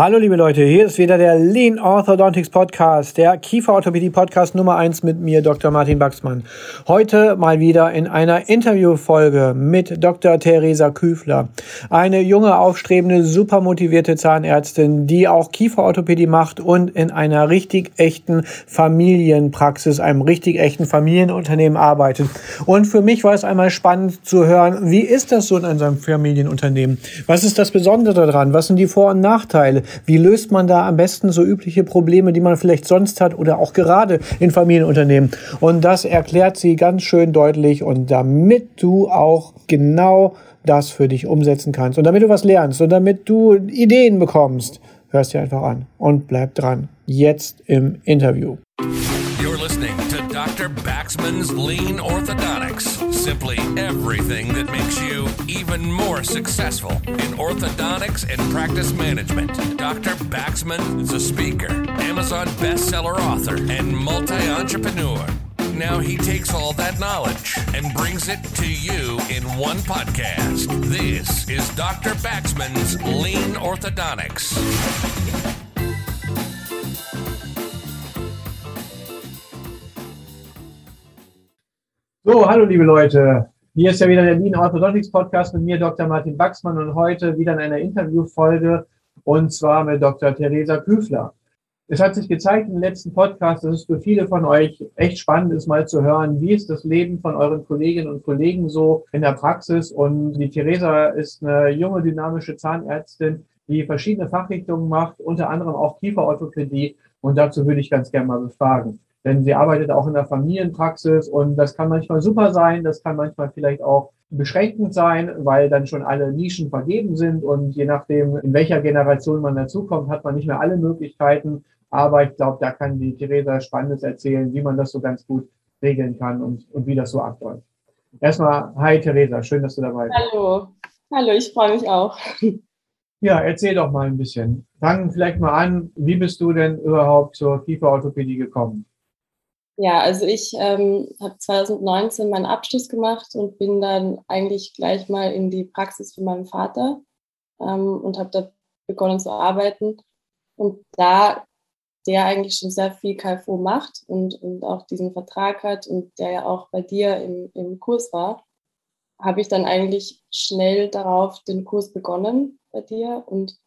Hallo liebe Leute, hier ist wieder der Lean Orthodontics Podcast, der Kieferorthopädie Podcast Nummer 1 mit mir, Dr. Martin Baxmann. Heute mal wieder in einer Interviewfolge mit Dr. Theresa Küfler, eine junge, aufstrebende, super motivierte Zahnärztin, die auch Kieferorthopädie macht und in einer richtig echten Familienpraxis, einem richtig echten Familienunternehmen arbeitet. Und für mich war es einmal spannend zu hören, wie ist das so in einem Familienunternehmen? Was ist das Besondere daran? Was sind die Vor- und Nachteile? Wie löst man da am besten so übliche Probleme, die man vielleicht sonst hat oder auch gerade in Familienunternehmen? Und das erklärt sie ganz schön deutlich, und damit du auch genau das für dich umsetzen kannst und damit du was lernst und damit du Ideen bekommst, hörst dir einfach an und bleib dran. Jetzt im Interview. You're listening to Dr. Baxmann's Lean Orthodontics. Simply everything that makes you even more successful in orthodontics and practice management. Dr. Baxmann is a speaker, Amazon bestseller author, and multi-entrepreneur. Now he takes all that knowledge and brings it to you in one podcast. This is Dr. Baxmann's Lean Orthodontics. So, hallo liebe Leute, hier ist ja wieder der Wien Orthodontics Podcast mit mir, Dr. Martin Baxmann, und heute wieder in einer Interviewfolge, und zwar mit Dr. Theresa Küfler. Es hat sich gezeigt im letzten Podcast, dass es für viele von euch echt spannend ist, mal zu hören, wie ist das Leben von euren Kolleginnen und Kollegen so in der Praxis. Und die Theresa ist eine junge, dynamische Zahnärztin, die verschiedene Fachrichtungen macht, unter anderem auch Kieferorthopädie, und dazu würde ich ganz gerne mal befragen. Denn sie arbeitet auch in der Familienpraxis, und das kann manchmal super sein, das kann manchmal vielleicht auch beschränkend sein, weil dann schon alle Nischen vergeben sind, und je nachdem, in welcher Generation man dazukommt, hat man nicht mehr alle Möglichkeiten. Aber ich glaube, da kann die Theresa Spannendes erzählen, wie man das so ganz gut regeln kann und wie das so abläuft. Erstmal, hi Theresa, schön, dass du dabei bist. Hallo, ich freue mich auch. Ja, erzähl doch mal ein bisschen. Fangen vielleicht mal an, wie bist du denn überhaupt zur Kieferorthopädie gekommen? Ja, also ich habe 2019 meinen Abschluss gemacht und bin dann eigentlich gleich mal in die Praxis von meinem Vater und habe da begonnen zu arbeiten. Und da der eigentlich schon sehr viel KfO macht und auch diesen Vertrag hat und der ja auch bei dir im Kurs war, habe ich dann eigentlich schnell darauf den Kurs begonnen bei dir und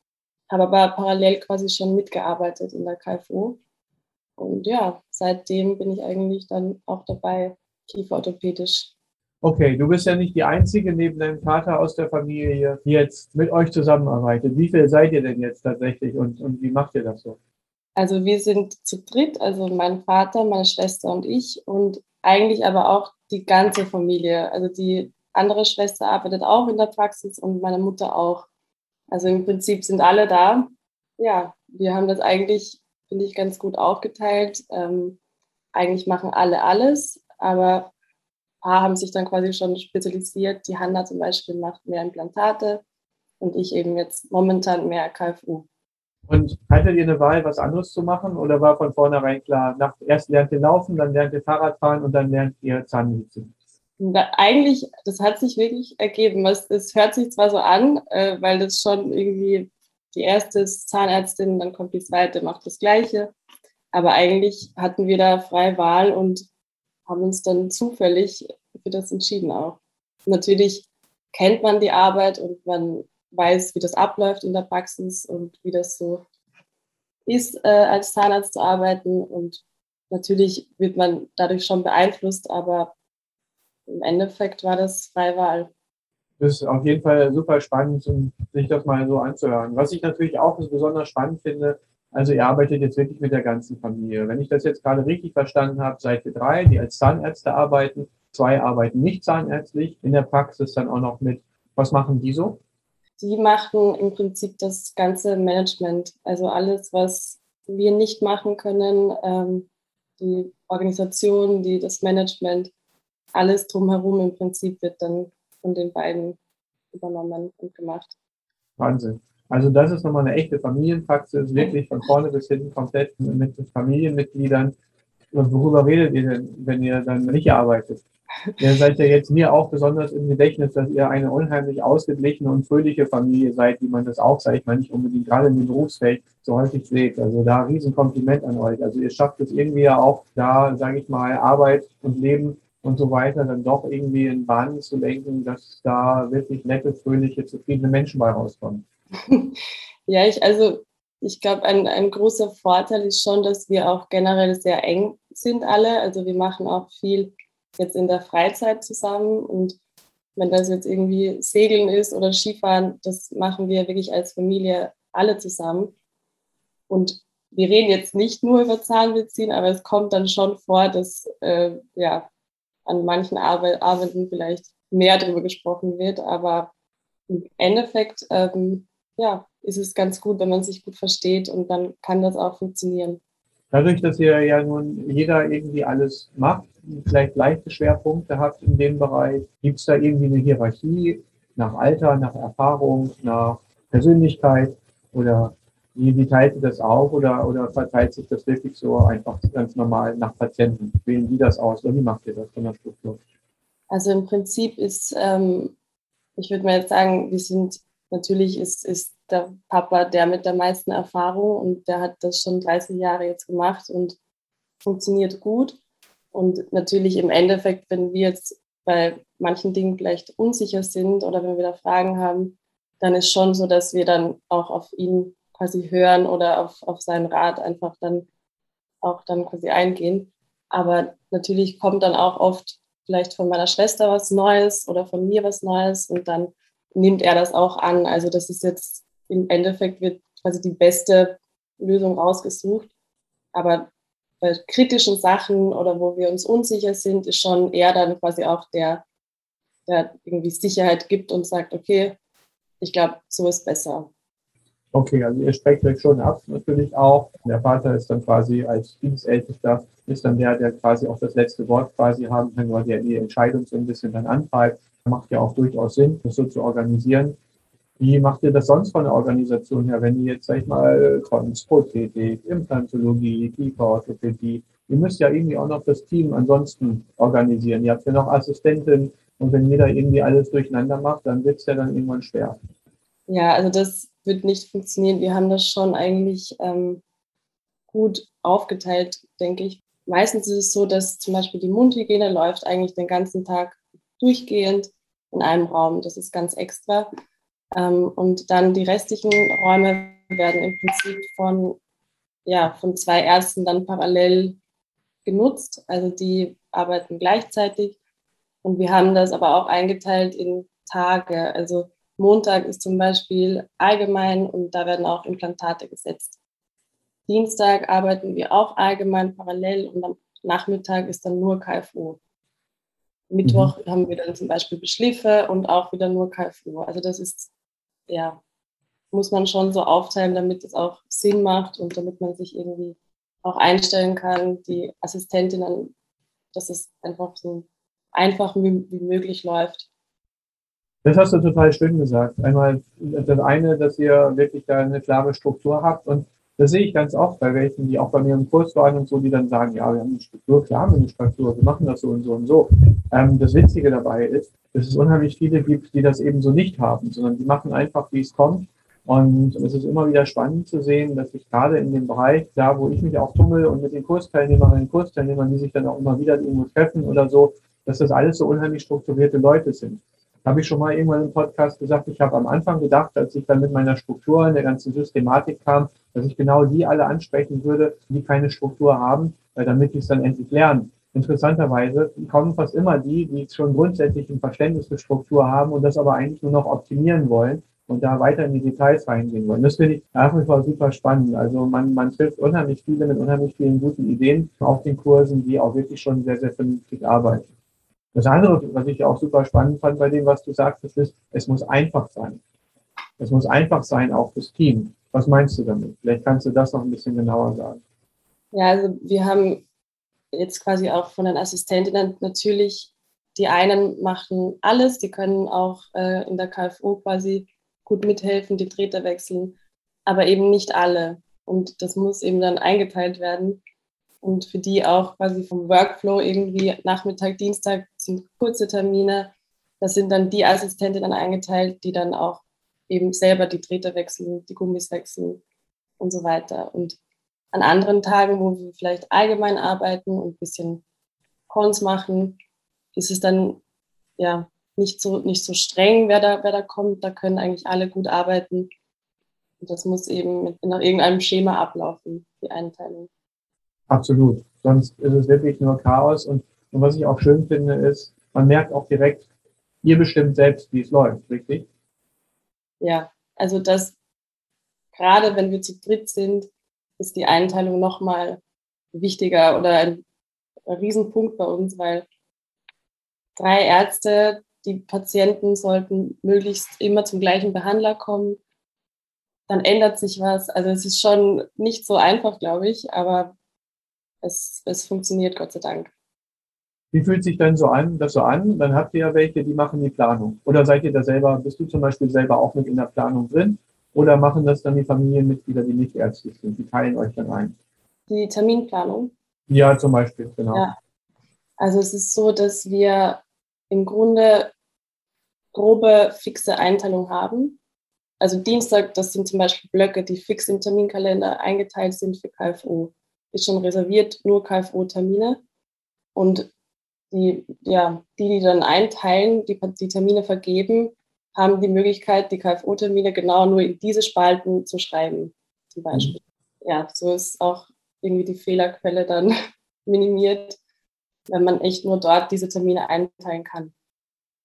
habe aber parallel quasi schon mitgearbeitet in der KfO. Und ja, seitdem bin ich eigentlich dann auch dabei, kieferorthopädisch. Okay, du bist ja nicht die Einzige neben deinem Vater aus der Familie, die jetzt mit euch zusammenarbeitet. Wie viel seid ihr denn jetzt tatsächlich und wie macht ihr das so? Also wir sind zu dritt, also mein Vater, meine Schwester und ich, und eigentlich aber auch die ganze Familie. Also die andere Schwester arbeitet auch in der Praxis und meine Mutter auch. Also im Prinzip sind alle da. Ja, wir haben das eigentlich, finde ich, ganz gut aufgeteilt. Eigentlich machen alle alles, aber ein paar haben sich dann quasi schon spezialisiert. Die Hanna zum Beispiel macht mehr Implantate und ich eben jetzt momentan mehr KFU. Und hattet ihr eine Wahl, was anderes zu machen, oder war von vornherein klar, erst lernt ihr Laufen, dann lernt ihr Fahrradfahren und dann lernt ihr Zahnmedizin? Na, eigentlich, das hat sich wirklich ergeben. Es hört sich zwar so an, weil das schon irgendwie... Die erste ist Zahnärztin, dann kommt die zweite, macht das Gleiche. Aber eigentlich hatten wir da freie Wahl und haben uns dann zufällig für das entschieden auch. Natürlich kennt man die Arbeit und man weiß, wie das abläuft in der Praxis und wie das so ist, als Zahnarzt zu arbeiten. Und natürlich wird man dadurch schon beeinflusst, aber im Endeffekt war das freie Wahl. Das ist auf jeden Fall super spannend, sich das mal so anzuhören. Was ich natürlich auch besonders spannend finde, also ihr arbeitet jetzt wirklich mit der ganzen Familie. Wenn ich das jetzt gerade richtig verstanden habe, seid ihr drei, die als Zahnärzte arbeiten, zwei arbeiten nicht zahnärztlich, in der Praxis dann auch noch mit. Was machen die so? Die machen im Prinzip das ganze Management, also alles, was wir nicht machen können, die Organisation, das Management, alles drumherum im Prinzip wird dann von den beiden übernommen und gemacht. Wahnsinn. Also das ist nochmal eine echte Familienpraxis, wirklich von vorne bis hinten komplett mit Familienmitgliedern. Worüber redet ihr denn, wenn ihr dann nicht arbeitet? Ihr seid ja jetzt mir auch besonders im Gedächtnis, dass ihr eine unheimlich ausgeglichene und fröhliche Familie seid, wie man das auch, sage ich mal, nicht unbedingt gerade in dem Berufsfeld so häufig pflegt. Also da riesen Kompliment an euch. Also ihr schafft es irgendwie ja auch da, sage ich mal, Arbeit und Leben und so weiter dann doch irgendwie in Bahnen zu lenken, dass da wirklich nette, fröhliche, zufriedene Menschen bei rauskommen. Ja, ich glaube, ein großer Vorteil ist schon, dass wir auch generell sehr eng sind alle. Also wir machen auch viel jetzt in der Freizeit zusammen. Und wenn das jetzt irgendwie Segeln ist oder Skifahren, das machen wir wirklich als Familie alle zusammen. Und wir reden jetzt nicht nur über Zahnmedizin, aber es kommt dann schon vor, dass an manchen Abenden vielleicht mehr darüber gesprochen wird. Aber im Endeffekt ist es ganz gut, wenn man sich gut versteht, und dann kann das auch funktionieren. Dadurch, dass ihr ja nun jeder irgendwie alles macht, vielleicht leichte Schwerpunkte habt in dem Bereich, gibt es da irgendwie eine Hierarchie nach Alter, nach Erfahrung, nach Persönlichkeit, oder wie teilt ihr das auf, oder verteilt sich das wirklich so einfach ganz normal nach Patienten? Wählen die das aus oder wie macht ihr das von der Struktur? Also im Prinzip ist, ich würde mal jetzt sagen, wir sind, natürlich ist der Papa der mit der meisten Erfahrung, und der hat das schon 30 Jahre jetzt gemacht und funktioniert gut. Und natürlich im Endeffekt, wenn wir jetzt bei manchen Dingen vielleicht unsicher sind oder wenn wir da Fragen haben, dann ist schon so, dass wir dann auch auf ihn quasi hören oder auf seinen Rat einfach dann quasi eingehen. Aber natürlich kommt dann auch oft vielleicht von meiner Schwester was Neues oder von mir was Neues, und dann nimmt er das auch an. Also das ist jetzt, im Endeffekt wird quasi die beste Lösung rausgesucht. Aber bei kritischen Sachen oder wo wir uns unsicher sind, ist schon er dann quasi auch der irgendwie Sicherheit gibt und sagt, okay, ich glaube, so ist besser. Okay, also ihr sprecht euch schon ab, natürlich auch. Der Vater ist dann quasi als Dienstältester, ist dann der quasi auch das letzte Wort quasi haben kann, weil der die Entscheidung so ein bisschen dann antreibt. Macht ja auch durchaus Sinn, das so zu organisieren. Wie macht ihr das sonst von der Organisation her, wenn ihr jetzt, sag ich mal, Konsprothetik, Implantologie, Kieferorthopädie, ihr müsst ja irgendwie auch noch das Team ansonsten organisieren. Ihr habt ja noch Assistenten, und wenn jeder irgendwie alles durcheinander macht, dann wird es ja dann irgendwann schwer. Ja, also das wird nicht funktionieren. Wir haben das schon eigentlich gut aufgeteilt, denke ich. Meistens ist es so, dass zum Beispiel die Mundhygiene läuft eigentlich den ganzen Tag durchgehend in einem Raum, das ist ganz extra. Und dann die restlichen Räume werden im Prinzip von zwei Ärzten dann parallel genutzt. Also die arbeiten gleichzeitig, und wir haben das aber auch eingeteilt in Tage. Also Montag ist zum Beispiel allgemein, und da werden auch Implantate gesetzt. Dienstag arbeiten wir auch allgemein parallel, und am Nachmittag ist dann nur KfO. Mittwoch haben wir dann zum Beispiel Beschliffe und auch wieder nur KfO. Also das ist, muss man schon so aufteilen, damit es auch Sinn macht und damit man sich irgendwie auch einstellen kann, die Assistentinnen, dass es einfach so einfach wie möglich läuft. Das hast du total schön gesagt. Einmal das eine, dass ihr wirklich da eine klare Struktur habt, und das sehe ich ganz oft bei welchen, die auch bei mir im Kurs waren und so, die dann sagen, ja, wir haben eine Struktur, klar haben wir eine Struktur, wir machen das so und so und so. Das Witzige dabei ist, dass es unheimlich viele gibt, die das eben so nicht haben, sondern die machen einfach, wie es kommt. Und es ist immer wieder spannend zu sehen, dass ich gerade in dem Bereich, da wo ich mich auch tummel, und mit den Kursteilnehmerinnen und Kursteilnehmern, die sich dann auch immer wieder irgendwo treffen oder so, dass das alles so unheimlich strukturierte Leute sind. Habe ich schon mal irgendwann im Podcast gesagt, ich habe am Anfang gedacht, als ich dann mit meiner Struktur in der ganzen Systematik kam, dass ich genau die alle ansprechen würde, die keine Struktur haben, damit die es dann endlich lernen. Interessanterweise kommen fast immer die schon grundsätzlich ein Verständnis für Struktur haben und das aber eigentlich nur noch optimieren wollen und da weiter in die Details reingehen wollen. Das finde ich nach wie vor super spannend. Also man trifft unheimlich viele mit unheimlich vielen guten Ideen auf den Kursen, die auch wirklich schon sehr, sehr vernünftig arbeiten. Das andere, was ich auch super spannend fand bei dem, was du sagtest, ist, es muss einfach sein. Es muss einfach sein, auch fürs Team. Was meinst du damit? Vielleicht kannst du das noch ein bisschen genauer sagen. Ja, also wir haben jetzt quasi auch von den Assistentinnen natürlich, die einen machen alles, die können auch in der KfO quasi gut mithelfen, die Treter wechseln, aber eben nicht alle. Und das muss eben dann eingeteilt werden. und für die auch quasi vom Workflow irgendwie Nachmittag, Dienstag sind kurze Termine. Das sind dann die Assistentinnen eingeteilt, die dann auch eben selber die Drähte wechseln, die Gummis wechseln und so weiter. Und an anderen Tagen, wo wir vielleicht allgemein arbeiten und ein bisschen Cons machen, ist es dann ja nicht so streng, wer da kommt. Da können eigentlich alle gut arbeiten. Und das muss eben nach irgendeinem Schema ablaufen, die Einteilung. Absolut. Sonst ist es wirklich nur Chaos. Und was ich auch schön finde, ist, man merkt auch direkt, ihr bestimmt selbst, wie es läuft, richtig? Ja, also das, gerade wenn wir zu dritt sind, ist die Einteilung nochmal wichtiger oder ein Riesenpunkt bei uns, weil 3 Ärzte, die Patienten sollten möglichst immer zum gleichen Behandler kommen, dann ändert sich was. Also es ist schon nicht so einfach, glaube ich, aber es funktioniert, Gott sei Dank. Wie fühlt sich denn so an? Dann habt ihr ja welche, die machen die Planung. Oder seid ihr da selber, bist du zum Beispiel selber auch mit in der Planung drin? Oder machen das dann die Familienmitglieder, die nicht ärztlich sind? Die teilen euch dann ein. Die Terminplanung? Ja, zum Beispiel, genau. Ja. Also es ist so, dass wir im Grunde grobe, fixe Einteilung haben. Also Dienstag, das sind zum Beispiel Blöcke, die fix im Terminkalender eingeteilt sind für KfO. Ist schon reserviert, nur KfO-Termine. Und die dann einteilen, die Termine vergeben, haben die Möglichkeit, die KfO-Termine genau nur in diese Spalten zu schreiben, zum Beispiel. Ja, so ist auch irgendwie die Fehlerquelle dann minimiert, wenn man echt nur dort diese Termine einteilen kann.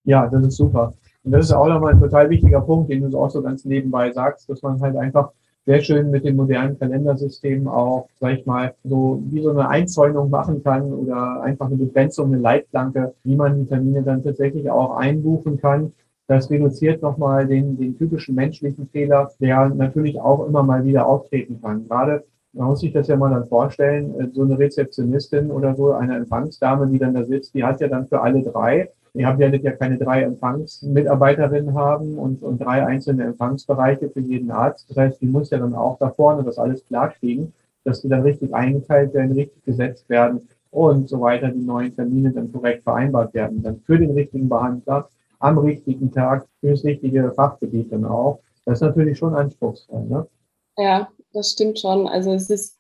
Ja, das ist super. Und das ist auch nochmal ein total wichtiger Punkt, den du auch so ganz nebenbei sagst, dass man halt einfach sehr schön mit dem modernen Kalendersystem auch, sag ich mal, so wie so eine Einzäunung machen kann oder einfach eine Begrenzung, eine Leitplanke, wie man die Termine dann tatsächlich auch einbuchen kann. Das reduziert nochmal den typischen menschlichen Fehler, der natürlich auch immer mal wieder auftreten kann. Gerade, man muss sich das ja mal dann vorstellen, so eine Rezeptionistin oder so, eine Empfangsdame, die dann da sitzt, die hat ja dann für alle 3, ihr werdet ja keine 3 Empfangsmitarbeiterinnen haben und 3 einzelne Empfangsbereiche für jeden Arzt. Das heißt, die muss ja dann auch da vorne das alles klar kriegen, dass die dann richtig eingeteilt werden, richtig gesetzt werden und so weiter, die neuen Termine dann korrekt vereinbart werden. Dann für den richtigen Behandler, am richtigen Tag, für das richtige Fachgebiet dann auch. Das ist natürlich schon anspruchsvoll, ne? Ja, das stimmt schon. Also es ist,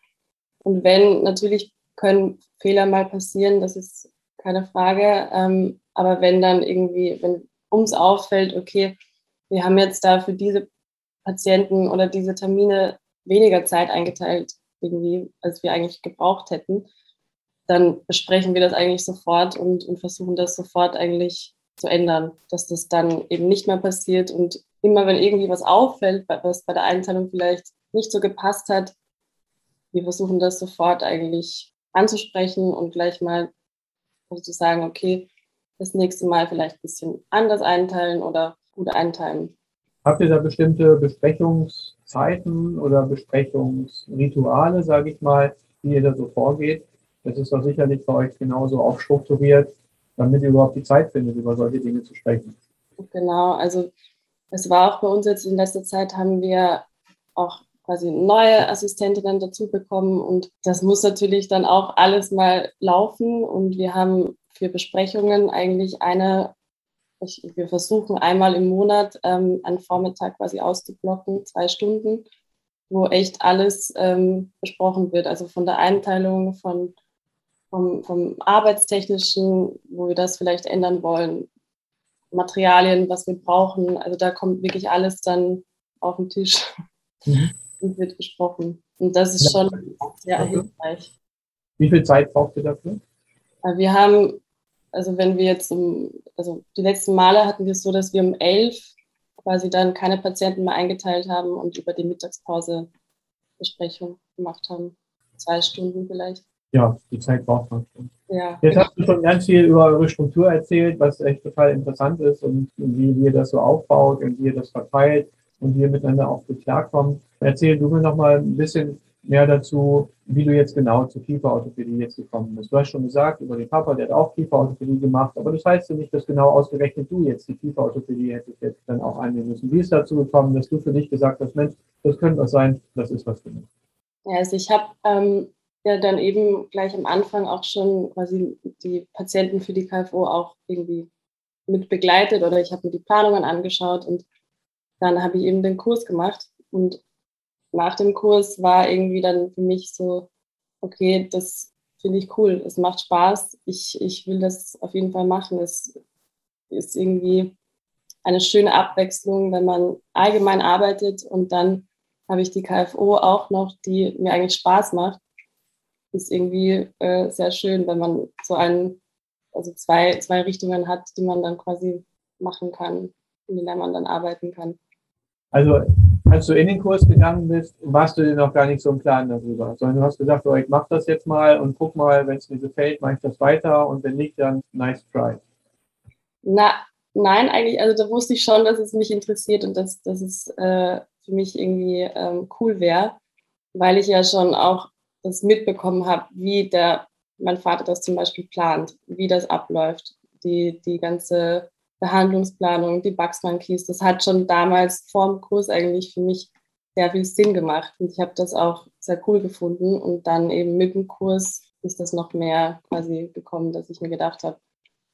und wenn, natürlich können Fehler mal passieren, das ist keine Frage, aber wenn dann irgendwie, wenn uns auffällt, okay, wir haben jetzt da für diese Patienten oder diese Termine weniger Zeit eingeteilt, irgendwie, als wir eigentlich gebraucht hätten, dann besprechen wir das eigentlich sofort und versuchen das sofort eigentlich zu ändern, dass das dann eben nicht mehr passiert. Und immer, wenn irgendwie was auffällt, was bei der Einteilung vielleicht nicht so gepasst hat, wir versuchen das sofort eigentlich anzusprechen und gleich mal zu sagen, okay, das nächste Mal vielleicht ein bisschen anders einteilen oder gut einteilen. Habt ihr da bestimmte Besprechungszeiten oder Besprechungsrituale, sage ich mal, wie ihr da so vorgeht? Das ist doch sicherlich bei euch genauso auch strukturiert, damit ihr überhaupt die Zeit findet, über solche Dinge zu sprechen. Genau, also es war auch bei uns jetzt in letzter Zeit, haben wir auch quasi neue Assistentinnen dazu bekommen und das muss natürlich dann auch alles mal laufen und wir haben für Besprechungen eigentlich wir versuchen einmal im Monat einen Vormittag quasi auszublocken, 2 Stunden, wo echt alles besprochen wird, also von der Einteilung, vom Arbeitstechnischen, wo wir das vielleicht ändern wollen, Materialien, was wir brauchen, also da kommt wirklich alles dann auf den Tisch und wird besprochen und das ist schon sehr hilfreich. Wie viel Zeit braucht ihr dafür? Wir haben, also wenn wir jetzt, also die letzten Male hatten wir es so, dass wir um 11 quasi dann keine Patienten mehr eingeteilt haben und über die Mittagspause Besprechung gemacht haben. 2 Stunden vielleicht. Ja, die Zeit braucht man schon. Ja. Jetzt hast du schon ganz viel über eure Struktur erzählt, was echt total interessant ist und wie ihr das so aufbaut und wie ihr das verteilt und wie ihr miteinander auch gut klarkommt. Erzähl du mir nochmal ein bisschen mehr dazu, wie du jetzt genau zur Kieferorthopädie jetzt gekommen bist. Du hast schon gesagt, über den Papa, der hat auch Kieferorthopädie gemacht, aber das heißt ja nicht, dass genau ausgerechnet du jetzt die Kieferorthopädie hättest jetzt dann auch annehmen müssen. Wie ist dazu gekommen, dass du für dich gesagt hast, Mensch, das könnte was sein, das ist was für mich? Ja, also ich habe ja dann eben gleich am Anfang auch schon quasi die Patienten für die KfO auch irgendwie mit begleitet oder ich habe mir die Planungen angeschaut und dann habe ich eben den Kurs gemacht und nach dem Kurs war irgendwie dann für mich so, okay, das finde ich cool, es macht Spaß, ich will das auf jeden Fall machen. Es ist irgendwie eine schöne Abwechslung, wenn man allgemein arbeitet und dann habe ich die KfO auch noch, die mir eigentlich Spaß macht. Ist irgendwie sehr schön, wenn man so einen, also zwei Richtungen hat, die man dann quasi machen kann, in denen man dann arbeiten kann. Also als du in den Kurs gegangen bist, warst du dir noch gar nicht so im Klaren darüber, sondern du hast gesagt, oh, ich mache das jetzt mal und guck mal, wenn es mir gefällt, mache ich das weiter und wenn nicht, dann nice try. Nein, eigentlich, also da wusste ich schon, dass es mich interessiert und dass es für mich irgendwie cool wäre, weil ich ja schon auch das mitbekommen habe, wie mein Vater das zum Beispiel plant, wie das abläuft, die ganze Behandlungsplanung, die Bugs-Monkeys, das hat schon damals vor dem Kurs eigentlich für mich sehr viel Sinn gemacht und ich habe das auch sehr cool gefunden und dann eben mit dem Kurs ist das noch mehr quasi gekommen, dass ich mir gedacht habe,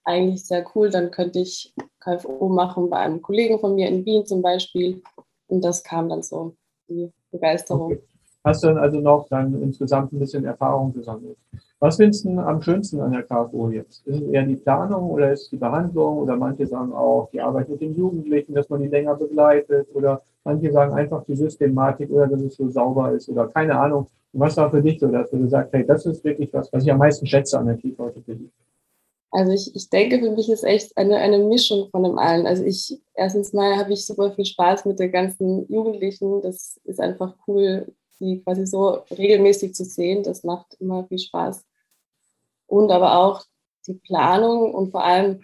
eigentlich sehr cool, dann könnte ich KfO machen bei einem Kollegen von mir in Wien zum Beispiel und das kam dann so, die Begeisterung. Okay. Hast du dann also noch dann insgesamt ein bisschen Erfahrung gesammelt. Was findest du am schönsten an der KfO jetzt? Ist es eher die Planung oder ist es die Behandlung? Oder manche sagen auch die Arbeit mit den Jugendlichen, dass man die länger begleitet. Oder manche sagen einfach die Systematik oder dass es so sauber ist oder keine Ahnung. Und was war für dich so, dass du gesagt hast, hey, das ist wirklich was, was ich am meisten schätze an der Kieferorthopädie? Also ich denke, für mich ist echt eine Mischung von dem allen. Also erstens mal habe ich super viel Spaß mit den ganzen Jugendlichen. Das ist einfach cool, die quasi so regelmäßig zu sehen, das macht immer viel Spaß. Und aber auch die Planung und vor allem,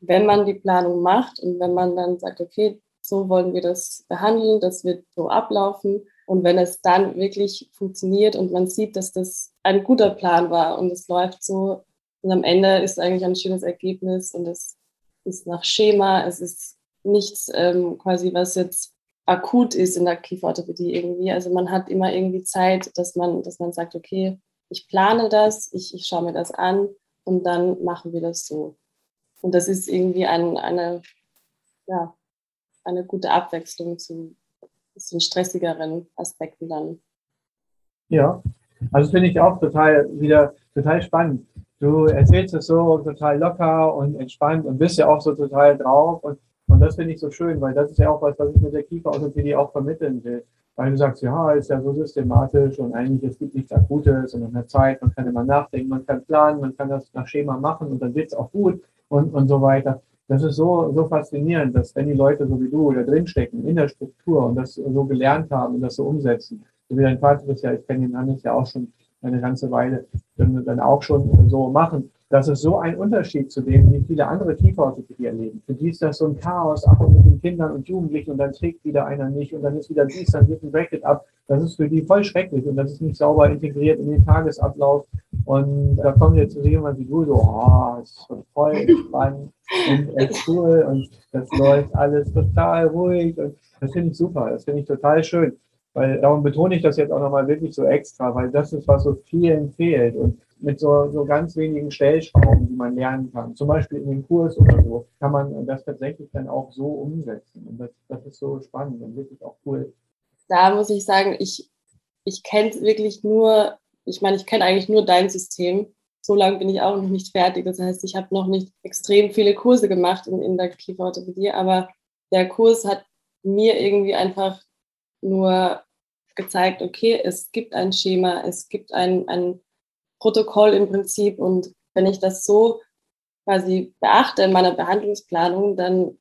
wenn man die Planung macht und wenn man dann sagt, okay, so wollen wir das behandeln, das wird so ablaufen. Und wenn es dann wirklich funktioniert und man sieht, dass das ein guter Plan war und es läuft so und am Ende ist eigentlich ein schönes Ergebnis und es ist nach Schema, es ist nichts quasi, was jetzt akut ist in der Kieferorthopädie irgendwie. Also man hat immer irgendwie Zeit, dass man sagt, okay, ich plane das, ich schaue mir das an und dann machen wir das so. Und das ist irgendwie eine gute Abwechslung zu stressigeren Aspekten dann. Ja, also finde ich auch total spannend. Du erzählst es so total locker und entspannt und bist ja auch so total drauf und das finde ich so schön, weil das ist ja auch was ich mit der Kieferorthopädie auch vermitteln will. Weil du sagst, ja, ist ja so systematisch und eigentlich es gibt nichts Akutes und man hat Zeit, man kann immer nachdenken, man kann planen, man kann das nach Schema machen und dann wird es auch gut und so weiter. Das ist so faszinierend, dass wenn die Leute so wie du da drinstecken in der Struktur und das so gelernt haben und das so umsetzen, so wie dein Vater das ja, ich kenne den Hannes ja auch schon eine ganze Weile, dann auch schon so machen. Das ist so ein Unterschied zu dem, wie viele andere Kieferorthopädie erleben. Für die ist das so ein Chaos, ab und mit den Kindern und Jugendlichen und dann trägt wieder einer nicht und dann ist wieder dies, dann wird ein Bracket ab. Das ist für die voll schrecklich und das ist nicht sauber integriert in den Tagesablauf. Und da kommt jetzt jemand wie du so, oh, es ist voll entspannt und echt cool und das läuft alles total ruhig und das finde ich super, das finde ich total schön. Weil darum betone ich das jetzt auch nochmal wirklich so extra, weil das ist, was so vielen fehlt und mit so ganz wenigen Stellschrauben, die man lernen kann, zum Beispiel in dem Kurs oder so, kann man das tatsächlich dann auch so umsetzen. Und das ist so spannend und wirklich auch cool. Da muss ich sagen, ich kenne es wirklich nur, ich meine, ich kenne eigentlich nur dein System. So lange bin ich auch noch nicht fertig. Das heißt, ich habe noch nicht extrem viele Kurse gemacht in der Kieferorthopädie, aber der Kurs hat mir irgendwie einfach nur gezeigt, okay, es gibt ein Schema, es gibt ein Protokoll im Prinzip und wenn ich das so quasi beachte in meiner Behandlungsplanung, dann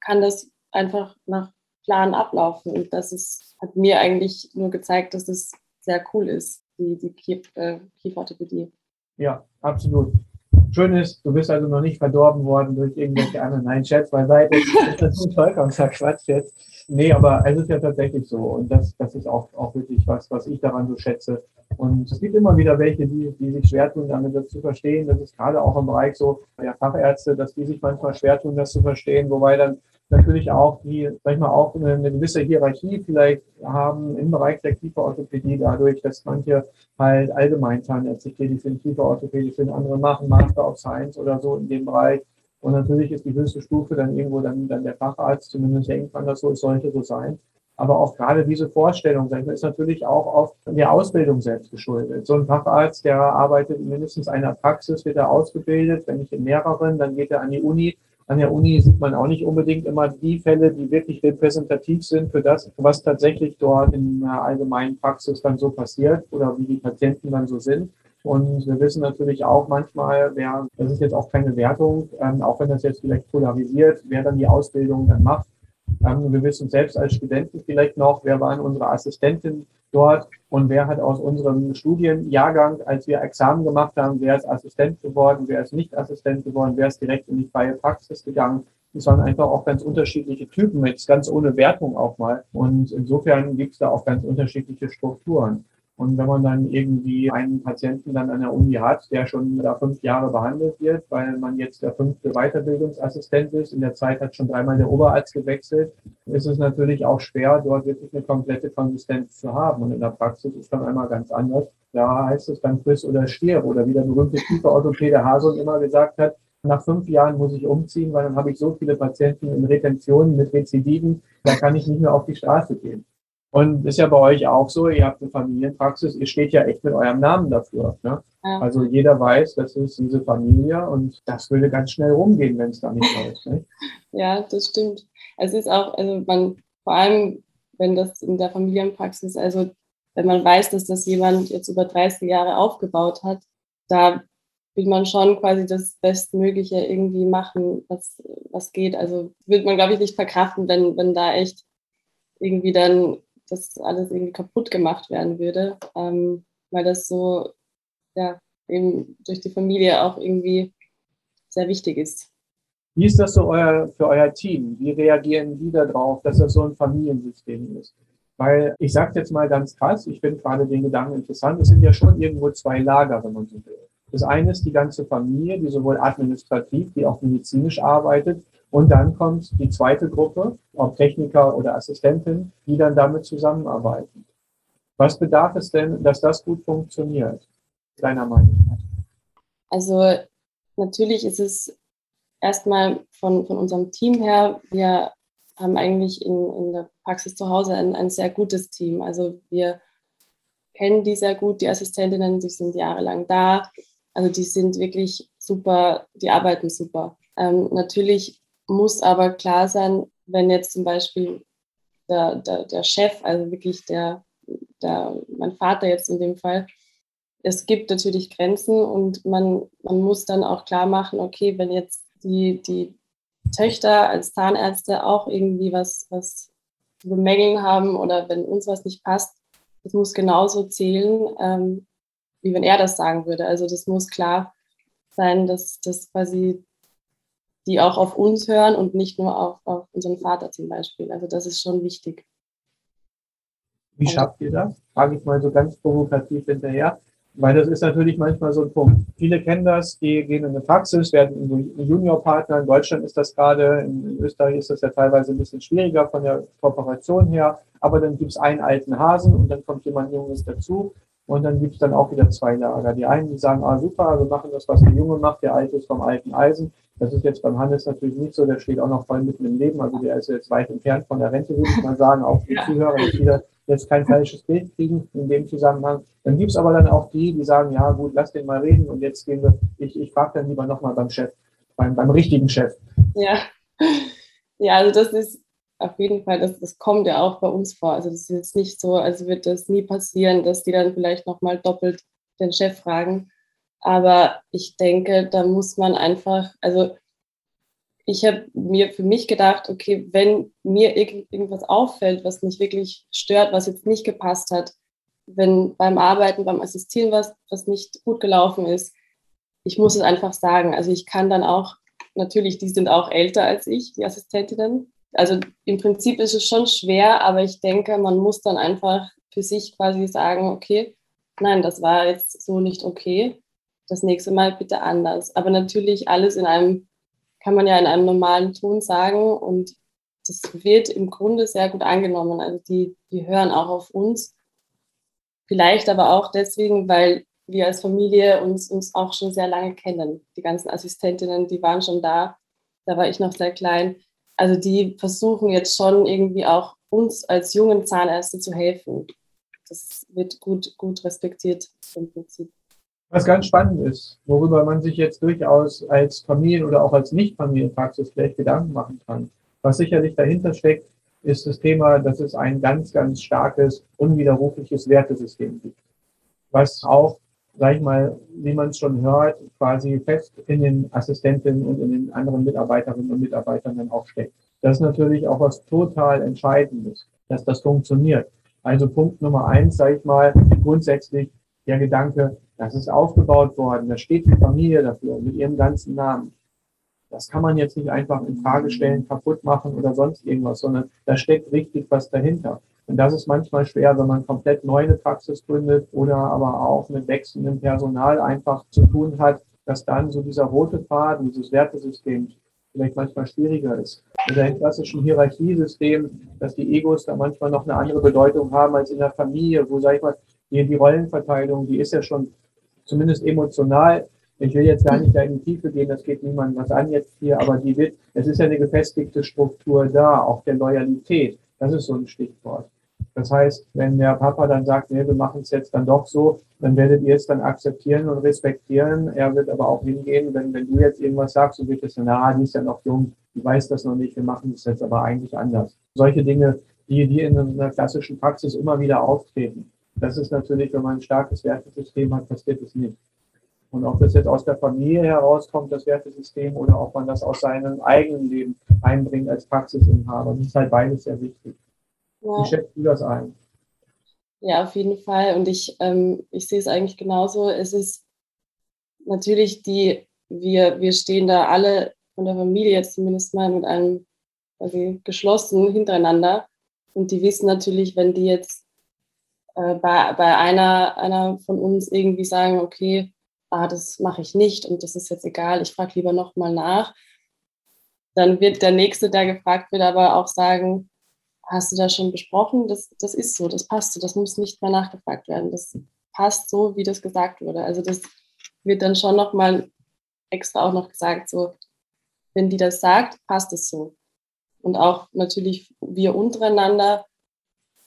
kann das einfach nach Plan ablaufen und hat mir eigentlich nur gezeigt, dass es sehr cool ist, die Kieferorthopädie. Ja, absolut. Schön ist, du bist also noch nicht verdorben worden durch irgendwelche anderen. Nein, Scherz beiseite, ist das ein vollkommener Quatsch jetzt. Nee, aber es ist ja tatsächlich so und das ist auch wirklich was ich daran so schätze. Und es gibt immer wieder welche, die sich schwer tun, damit das zu verstehen. Das ist gerade auch im Bereich so, ja, Fachärzte, dass die sich manchmal schwer tun, das zu verstehen, wobei dann natürlich auch, die, sag ich mal, auch eine gewisse Hierarchie vielleicht haben im Bereich der Kieferorthopädie, dadurch, dass manche halt allgemein Zahnärzte-Tätig sind, Kieferorthopädie sind, andere machen Master of Science oder so in dem Bereich. Und natürlich ist die höchste Stufe dann irgendwo dann der Facharzt, zumindest denkt man das so, es sollte so sein. Aber auch gerade diese Vorstellung, sag ich mal, ist natürlich auch oft der Ausbildung selbst geschuldet. So ein Facharzt, der arbeitet in mindestens einer Praxis, wird er ausgebildet, wenn nicht in mehreren, dann geht er an die Uni. An der Uni sieht man auch nicht unbedingt immer die Fälle, die wirklich repräsentativ sind für das, was tatsächlich dort in der allgemeinen Praxis dann so passiert oder wie die Patienten dann so sind. Und wir wissen natürlich auch manchmal, wer, das ist jetzt auch keine Wertung, auch wenn das jetzt vielleicht polarisiert, wer dann die Ausbildung dann macht. Wir wissen selbst als Studenten vielleicht noch, wer waren unsere Assistenten dort und wer hat aus unserem Studienjahrgang, als wir Examen gemacht haben, wer ist Assistent geworden, wer ist nicht Assistent geworden, wer ist direkt in die freie Praxis gegangen. Das waren einfach auch ganz unterschiedliche Typen, jetzt ganz ohne Wertung auch mal. Und insofern gibt es da auch ganz unterschiedliche Strukturen. Und wenn man dann irgendwie einen Patienten dann an der Uni hat, der schon da 5 Jahre behandelt wird, weil man jetzt der 5. Weiterbildungsassistent ist, in der Zeit hat schon 3-mal der Oberarzt gewechselt, ist es natürlich auch schwer, dort wirklich eine komplette Konsistenz zu haben. Und in der Praxis ist dann einmal ganz anders. Da heißt es dann friss oder stirb, oder wie der berühmte Kieferorthopäde Hason immer gesagt hat, nach 5 Jahren muss ich umziehen, weil dann habe ich so viele Patienten in Retention mit Rezidiven, da kann ich nicht mehr auf die Straße gehen. Und ist ja bei euch auch so, ihr habt eine Familienpraxis, ihr steht ja echt mit eurem Namen dafür. Ne? Ja. Also jeder weiß, das ist diese Familie und das würde ganz schnell rumgehen, wenn es da nicht läuft. Ne? Ja, das stimmt. Es ist auch, also man, vor allem, wenn das in der Familienpraxis, also wenn man weiß, dass das jemand jetzt über 30 Jahre aufgebaut hat, da will man schon quasi das Bestmögliche irgendwie machen, was geht. Also wird man, glaube ich, nicht verkraften, wenn da echt irgendwie dann dass alles irgendwie kaputt gemacht werden würde, weil das so, ja, eben durch die Familie auch irgendwie sehr wichtig ist. Wie ist das so für euer Team? Wie reagieren die darauf, dass das so ein Familiensystem ist? Weil ich sage jetzt mal ganz krass, ich finde gerade den Gedanken interessant, es sind ja schon irgendwo 2 Lager, wenn man so will. Das eine ist die ganze Familie, die sowohl administrativ, die auch medizinisch arbeitet, und dann kommt die zweite Gruppe, ob Techniker oder Assistentin, die dann damit zusammenarbeiten. Was bedarf es denn, dass das gut funktioniert, deiner Meinung nach? Also natürlich ist es erstmal von unserem Team her, wir haben eigentlich in der Praxis zu Hause ein sehr gutes Team. Also wir kennen die sehr gut, die Assistentinnen, die sind jahrelang da. Also die sind wirklich super, die arbeiten super. Natürlich muss aber klar sein, wenn jetzt zum Beispiel der Chef, also wirklich mein Vater jetzt in dem Fall, es gibt natürlich Grenzen und man muss dann auch klar machen, okay, wenn jetzt die Töchter als Zahnärzte auch irgendwie was zu bemängeln haben oder wenn uns was nicht passt, das muss genauso zählen, wie wenn er das sagen würde. Also das muss klar sein, dass das quasi die auch auf uns hören und nicht nur auf unseren Vater zum Beispiel. Also das ist schon wichtig. Wie schafft ihr das? Frage ich mal so ganz provokativ hinterher, weil das ist natürlich manchmal so ein Punkt. Viele kennen das, die gehen in eine Praxis, werden Juniorpartner. In Deutschland ist das gerade, in Österreich ist das ja teilweise ein bisschen schwieriger von der Kooperation her, aber dann gibt es einen alten Hasen und dann kommt jemand Junges dazu. Und dann gibt es dann auch wieder 2 Lager. Die einen, die sagen, ah super, wir machen das, was der Junge macht, der Alte ist vom alten Eisen. Das ist jetzt beim Hannes natürlich nicht so, der steht auch noch voll mitten im Leben, also der ist jetzt weit entfernt von der Rente, würde ich mal sagen, auch die Zuhörer, die wieder jetzt kein falsches Bild kriegen in dem Zusammenhang. Dann gibt es aber dann auch die, die sagen, ja gut, lass den mal reden und jetzt gehen wir, ich frage dann lieber nochmal beim Chef, beim richtigen Chef. Ja, also das ist auf jeden Fall, das kommt ja auch bei uns vor. Also das ist jetzt nicht so, als wird das nie passieren, dass die dann vielleicht nochmal doppelt den Chef fragen. Aber ich denke, da muss man einfach, also ich habe mir für mich gedacht, okay, wenn mir irgendwas auffällt, was mich wirklich stört, was jetzt nicht gepasst hat, wenn beim Arbeiten, beim Assistieren was nicht gut gelaufen ist, ich muss es einfach sagen. Also ich kann dann auch, natürlich, die sind auch älter als ich, die Assistentinnen. Also im Prinzip ist es schon schwer, aber ich denke, man muss dann einfach für sich quasi sagen, okay, nein, das war jetzt so nicht okay, das nächste Mal bitte anders. Aber natürlich alles kann man ja in einem normalen Ton sagen und das wird im Grunde sehr gut angenommen. Also die hören auch auf uns. Vielleicht aber auch deswegen, weil wir als Familie uns auch schon sehr lange kennen. Die ganzen Assistentinnen, die waren schon da. Da war ich noch sehr klein. Also die versuchen jetzt schon irgendwie auch uns als jungen Zahnärzte zu helfen. Das wird gut respektiert im Prinzip. Was ganz spannend ist, worüber man sich jetzt durchaus als Familien- oder auch als Nicht-Familienpraxis vielleicht Gedanken machen kann. Was sicherlich dahinter steckt, ist das Thema, dass es ein ganz, ganz starkes, unwiderrufliches Wertesystem gibt. Was auch, sag ich mal, wie man es schon hört, quasi fest in den Assistentinnen und in den anderen Mitarbeiterinnen und Mitarbeitern dann auch steckt. Das ist natürlich auch was total Entscheidendes, dass das funktioniert. Also Punkt Nummer 1, sage ich mal, grundsätzlich der Gedanke, das ist aufgebaut worden, da steht die Familie dafür mit ihrem ganzen Namen. Das kann man jetzt nicht einfach in Frage stellen, kaputt machen oder sonst irgendwas, sondern da steckt richtig was dahinter. Und das ist manchmal schwer, wenn man komplett neu eine Praxis gründet oder aber auch mit wechselndem Personal einfach zu tun hat, dass dann so dieser rote Faden, dieses Wertesystem vielleicht manchmal schwieriger ist. Oder im klassischen Hierarchiesystem, dass die Egos da manchmal noch eine andere Bedeutung haben als in der Familie, wo, sag ich mal, die Rollenverteilung, die ist ja schon zumindest emotional. Ich will jetzt gar nicht da in die Tiefe gehen, das geht niemandem was an jetzt hier, aber es ist ja eine gefestigte Struktur da, auch der Loyalität. Das ist so ein Stichwort. Das heißt, wenn der Papa dann sagt, nee, wir machen es jetzt dann doch so, dann werdet ihr es dann akzeptieren und respektieren. Er wird aber auch hingehen, wenn du jetzt irgendwas sagst, und wird es dann, die ist ja noch jung, die weiß das noch nicht, wir machen es jetzt aber eigentlich anders. Solche Dinge, die in einer klassischen Praxis immer wieder auftreten. Das ist natürlich, wenn man ein starkes Wertesystem hat, passiert es nicht. Und ob das jetzt aus der Familie herauskommt, das Wertesystem, oder ob man das aus seinem eigenen Leben einbringt als Praxisinhaber, das ist halt beides sehr wichtig. Ja. Wie schätzt du das ein? Ja, auf jeden Fall. Und ich sehe es eigentlich genauso. Es ist natürlich wir stehen da alle von der Familie jetzt zumindest mal mit einem quasi geschlossen hintereinander. Und die wissen natürlich, wenn die jetzt bei einer von uns irgendwie sagen, okay, das mache ich nicht und das ist jetzt egal, ich frage lieber nochmal nach, dann wird der Nächste, der gefragt wird, aber auch sagen, hast du da schon besprochen? Das ist so, das passt so, das muss nicht mehr nachgefragt werden. Das passt so, wie das gesagt wurde. Also das wird dann schon nochmal extra auch noch gesagt, so, wenn die das sagt, passt es so. Und auch natürlich wir untereinander,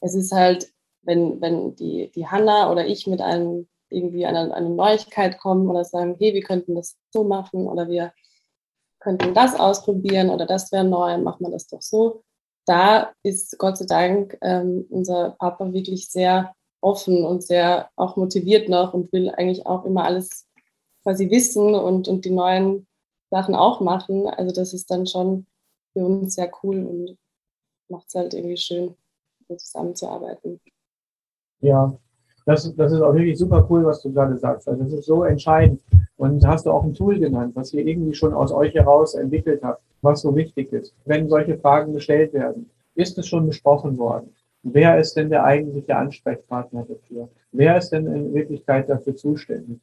es ist halt, wenn die Hanna oder ich mit einer Neuigkeit kommen oder sagen, hey, wir könnten das so machen oder wir könnten das ausprobieren oder das wäre neu, machen wir das doch so. Da ist Gott sei Dank unser Papa wirklich sehr offen und sehr auch motiviert noch und will eigentlich auch immer alles quasi wissen und die neuen Sachen auch machen. Also das ist dann schon für uns sehr cool und macht es halt irgendwie schön, so zusammenzuarbeiten. Ja, das ist auch wirklich super cool, was du gerade sagst. Also das ist so entscheidend. Und hast du auch ein Tool genannt, was ihr irgendwie schon aus euch heraus entwickelt habt, was so wichtig ist, wenn solche Fragen gestellt werden. Ist es schon besprochen worden? Wer ist denn der eigentliche Ansprechpartner dafür? Wer ist denn in Wirklichkeit dafür zuständig?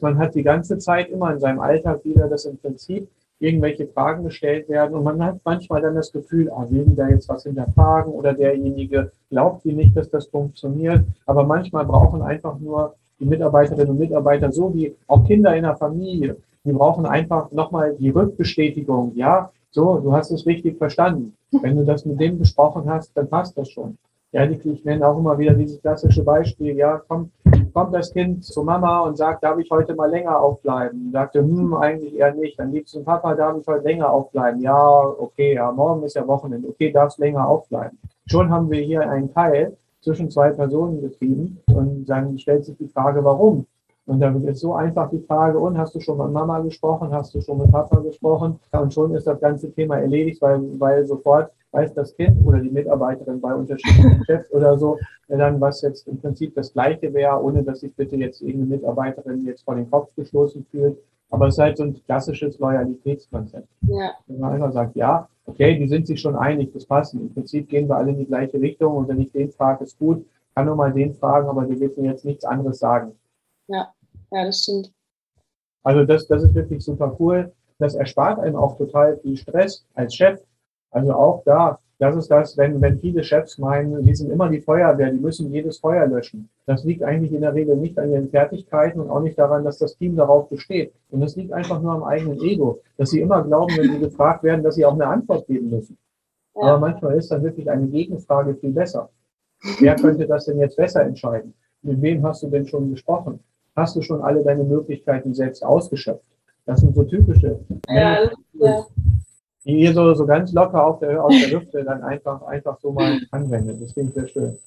Man hat die ganze Zeit immer in seinem Alltag wieder, dass im Prinzip irgendwelche Fragen gestellt werden und man hat manchmal dann das Gefühl, will die da jetzt was hinterfragen oder derjenige glaubt die nicht, dass das funktioniert. Aber manchmal brauchen einfach nur die Mitarbeiterinnen und Mitarbeiter, so wie auch Kinder in der Familie, die brauchen einfach nochmal die Rückbestätigung. Ja, so, du hast es richtig verstanden. Wenn du das mit dem besprochen hast, dann passt das schon. Ja, ich nenne auch immer wieder dieses klassische Beispiel. Ja, kommt das Kind zu Mama und sagt, darf ich heute mal länger aufbleiben? Und sagte, eigentlich eher nicht. Dann geht es zum Papa, darf ich heute länger aufbleiben? Ja, okay, ja, morgen ist ja Wochenende. Okay, darfst länger aufbleiben. Schon haben wir hier einen Teil zwischen zwei Personen betrieben und dann stellt sich die Frage, warum? Und dann ist so einfach die Frage, hast du schon mit Mama gesprochen, hast du schon mit Papa gesprochen? Und schon ist das ganze Thema erledigt, weil sofort weiß das Kind oder die Mitarbeiterin bei unterschiedlichen Chefs oder so, dann was jetzt im Prinzip das Gleiche wäre, ohne dass sich bitte jetzt irgendeine Mitarbeiterin jetzt vor den Kopf gestoßen fühlt. Aber es ist halt so ein klassisches Loyalitätskonzept. Ja. Wenn man einfach sagt, ja, okay, die sind sich schon einig, das passt. Im Prinzip gehen wir alle in die gleiche Richtung und wenn ich den frage, ist gut, kann nur mal den fragen, aber die wird mir jetzt nichts anderes sagen. Ja, das stimmt. Also das ist wirklich super cool. Das erspart einem auch total viel Stress als Chef. Also auch da Das ist das, wenn viele Chefs meinen, die sind immer die Feuerwehr, die müssen jedes Feuer löschen. Das liegt eigentlich in der Regel nicht an ihren Fertigkeiten und auch nicht daran, dass das Team darauf besteht. Und das liegt einfach nur am eigenen Ego, dass sie immer glauben, wenn sie gefragt werden, dass sie auch eine Antwort geben müssen. Ja. Aber manchmal ist dann wirklich eine Gegenfrage viel besser. Wer könnte das denn jetzt besser entscheiden? Mit wem hast du denn schon gesprochen? Hast du schon alle deine Möglichkeiten selbst ausgeschöpft? Das sind so typische, die ihr so ganz locker auf der Hüfte dann einfach so mal anwendet. Das klingt sehr schön.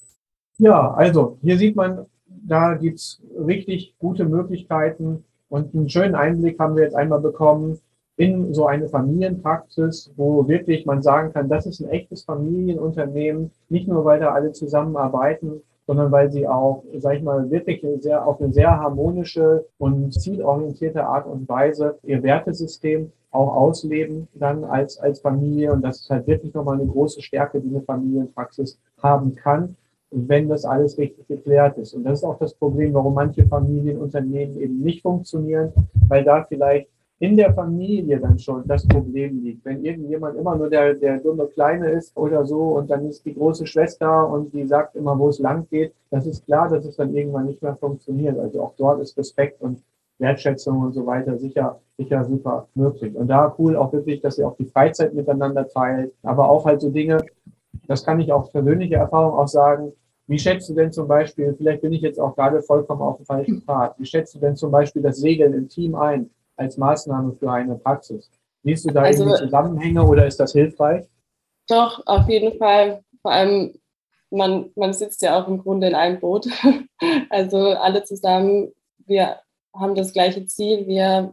Ja, also hier sieht man, da gibt es richtig gute Möglichkeiten und einen schönen Einblick haben wir jetzt einmal bekommen in so eine Familienpraxis, wo wirklich man sagen kann, das ist ein echtes Familienunternehmen, nicht nur, weil da alle zusammenarbeiten, sondern weil sie auch, sag ich mal, wirklich auf eine sehr harmonische und zielorientierte Art und Weise ihr Wertesystem auch ausleben dann als Familie. Und das ist halt wirklich nochmal eine große Stärke, die eine Familienpraxis haben kann, wenn das alles richtig geklärt ist. Und das ist auch das Problem, warum manche Familienunternehmen eben nicht funktionieren, weil da vielleicht in der Familie dann schon das Problem liegt. Wenn irgendjemand immer nur der dumme Kleine ist oder so und dann ist die große Schwester und die sagt immer, wo es lang geht, das ist klar, dass es dann irgendwann nicht mehr funktioniert. Also auch dort ist Respekt und Wertschätzung und so weiter sicher super möglich. Und da cool auch wirklich, dass ihr auch die Freizeit miteinander teilt, aber auch halt so Dinge, das kann ich auch persönliche Erfahrung auch sagen, wie schätzt du denn zum Beispiel, vielleicht bin ich jetzt auch gerade vollkommen auf dem falschen Pfad, wie schätzt du denn zum Beispiel das Segeln im Team ein als Maßnahme für eine Praxis? Siehst du da irgendwie Zusammenhänge oder ist das hilfreich? Doch, auf jeden Fall. Vor allem, man sitzt ja auch im Grunde in einem Boot. Also alle zusammen, wir haben das gleiche Ziel, wir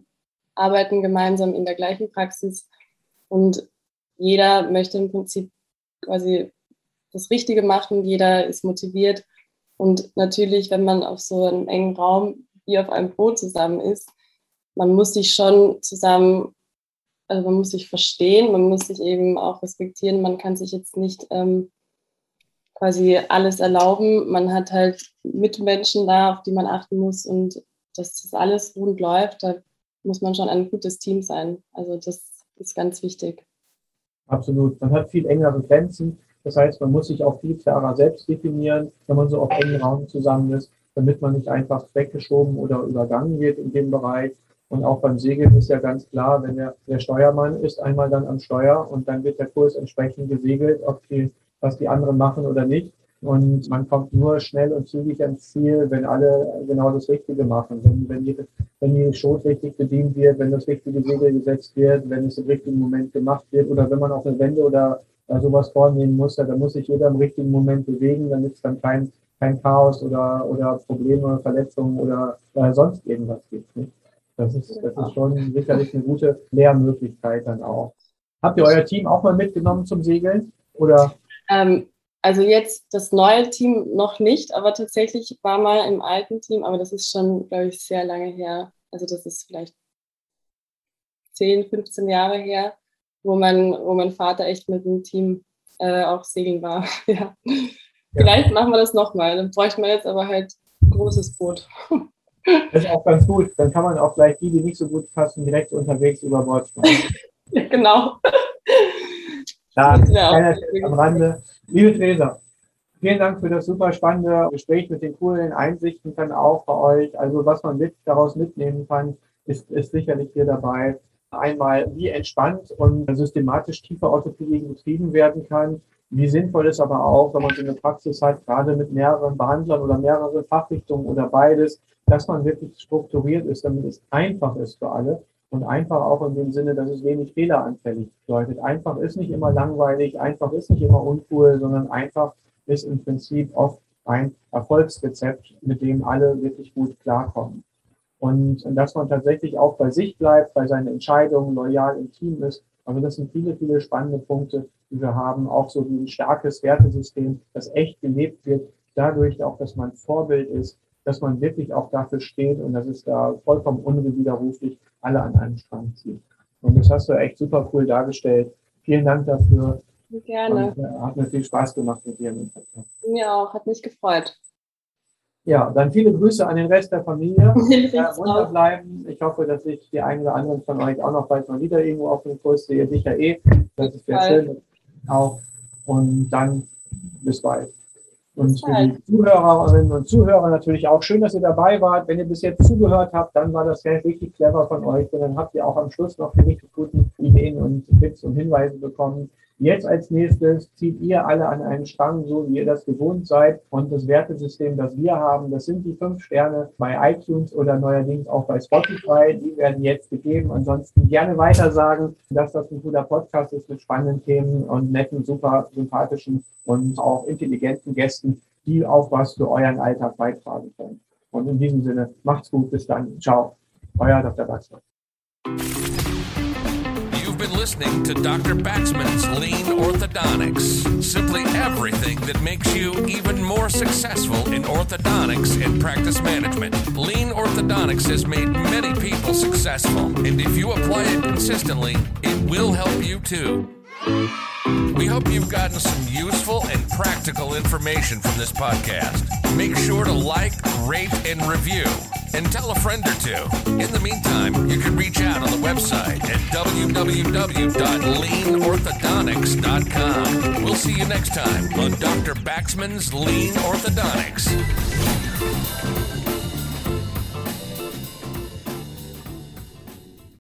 arbeiten gemeinsam in der gleichen Praxis und jeder möchte im Prinzip quasi das Richtige machen, jeder ist motiviert und natürlich, wenn man auf so einem engen Raum wie auf einem Boot zusammen ist, man muss sich schon zusammen, also man muss sich verstehen, man muss sich eben auch respektieren, man kann sich jetzt nicht quasi alles erlauben, man hat halt Mitmenschen da, auf die man achten muss und dass das alles rund läuft, da muss man schon ein gutes Team sein. Also das ist ganz wichtig. Absolut. Man hat viel engere Grenzen. Das heißt, man muss sich auch viel klarer selbst definieren, wenn man so auf engen Raum zusammen ist, damit man nicht einfach weggeschoben oder übergangen wird in dem Bereich. Und auch beim Segeln ist ja ganz klar, wenn der Steuermann ist, einmal dann am Steuer und dann wird der Kurs entsprechend gesegelt, ob was die anderen machen oder nicht. Und man kommt nur schnell und zügig ans Ziel, wenn alle genau das Richtige machen. Wenn die Schot richtig bedient wird, wenn das richtige Segel gesetzt wird, wenn es im richtigen Moment gemacht wird oder wenn man auch eine Wende oder sowas vornehmen muss, dann muss sich jeder im richtigen Moment bewegen, damit es dann kein Chaos oder Probleme, Verletzungen oder sonst irgendwas gibt. Ne? Das ist schon sicherlich eine gute Lehrmöglichkeit dann auch. Habt ihr euer Team auch mal mitgenommen zum Segeln? Oder? Also jetzt das neue Team noch nicht, aber tatsächlich war mal im alten Team, aber das ist schon, glaube ich, sehr lange her. Also das ist vielleicht 10, 15 Jahre her, wo mein Vater echt mit dem Team auch segeln war. Ja. Ja. Vielleicht machen wir das nochmal, dann bräuchten wir jetzt aber halt ein großes Boot. Das ist auch ganz gut, dann kann man auch gleich die nicht so gut passen, direkt unterwegs über Bord schmeißen. Ja, genau. Da kleiner Tipp am Rande. Liebe Theresa, vielen Dank für das super spannende Gespräch mit den coolen Einsichten dann auch bei euch. Also was man daraus mitnehmen kann, ist sicherlich hier dabei. Einmal, wie entspannt und systematisch Kieferorthopädie betrieben werden kann. Wie sinnvoll ist aber auch, wenn man so eine Praxis hat, gerade mit mehreren Behandlern oder mehreren Fachrichtungen oder beides, dass man wirklich strukturiert ist, damit es einfach ist für alle. Und einfach auch in dem Sinne, dass es wenig fehleranfällig bedeutet. Einfach ist nicht immer langweilig, einfach ist nicht immer uncool, sondern einfach ist im Prinzip oft ein Erfolgsrezept, mit dem alle wirklich gut klarkommen. Und dass man tatsächlich auch bei sich bleibt, bei seinen Entscheidungen, loyal im Team ist. Also das sind viele, viele spannende Punkte, die wir haben. Auch so wie ein starkes Wertesystem, das echt gelebt wird. Dadurch auch, dass man Vorbild ist, dass man wirklich auch dafür steht und dass es da vollkommen unwiderruflich alle an einem Strang zieht. Und das hast du echt super cool dargestellt. Vielen Dank dafür. Gerne. Und hat mir viel Spaß gemacht mit dir. Mir auch, hat mich gefreut. Ja, dann viele Grüße an den Rest der Familie. Runterbleiben. Ich hoffe, dass ich die einen oder anderen von euch auch noch bald mal wieder irgendwo auf dem Kurs sehe. Sicher eh. Das ist sehr schön. Auch. Und dann bis bald. Und für die Zuhörerinnen und Zuhörer natürlich auch schön, dass ihr dabei wart. Wenn ihr bis jetzt zugehört habt, dann war das ganz richtig clever von euch. Denn dann habt ihr auch am Schluss noch richtig gute Ideen und Tipps und Hinweise bekommen. Jetzt als nächstes zieht ihr alle an einen Strang, so wie ihr das gewohnt seid. Und das Wertesystem, das wir haben, das sind die 5 Sterne bei iTunes oder neuerdings auch bei Spotify. Die werden jetzt gegeben. Ansonsten gerne weitersagen, dass das ein guter Podcast ist mit spannenden Themen und netten, super sympathischen und auch intelligenten Gästen, die auch was für euren Alltag beitragen können. Und in diesem Sinne, macht's gut, bis dann. Ciao. Euer Dr. Baxmann. Been listening to Dr. Baxmann's Lean Orthodontics, simply everything that makes you even more successful in orthodontics and practice management. Lean Orthodontics has made many people successful, and if you apply it consistently, it will help you too. We hope you've gotten some useful and practical information from this podcast. Make sure to like, rate, and review, and tell a friend or two. In the meantime, you can reach out on the website at www.leanorthodontics.com. We'll see you next time on Dr. Baxmann's Lean Orthodontics.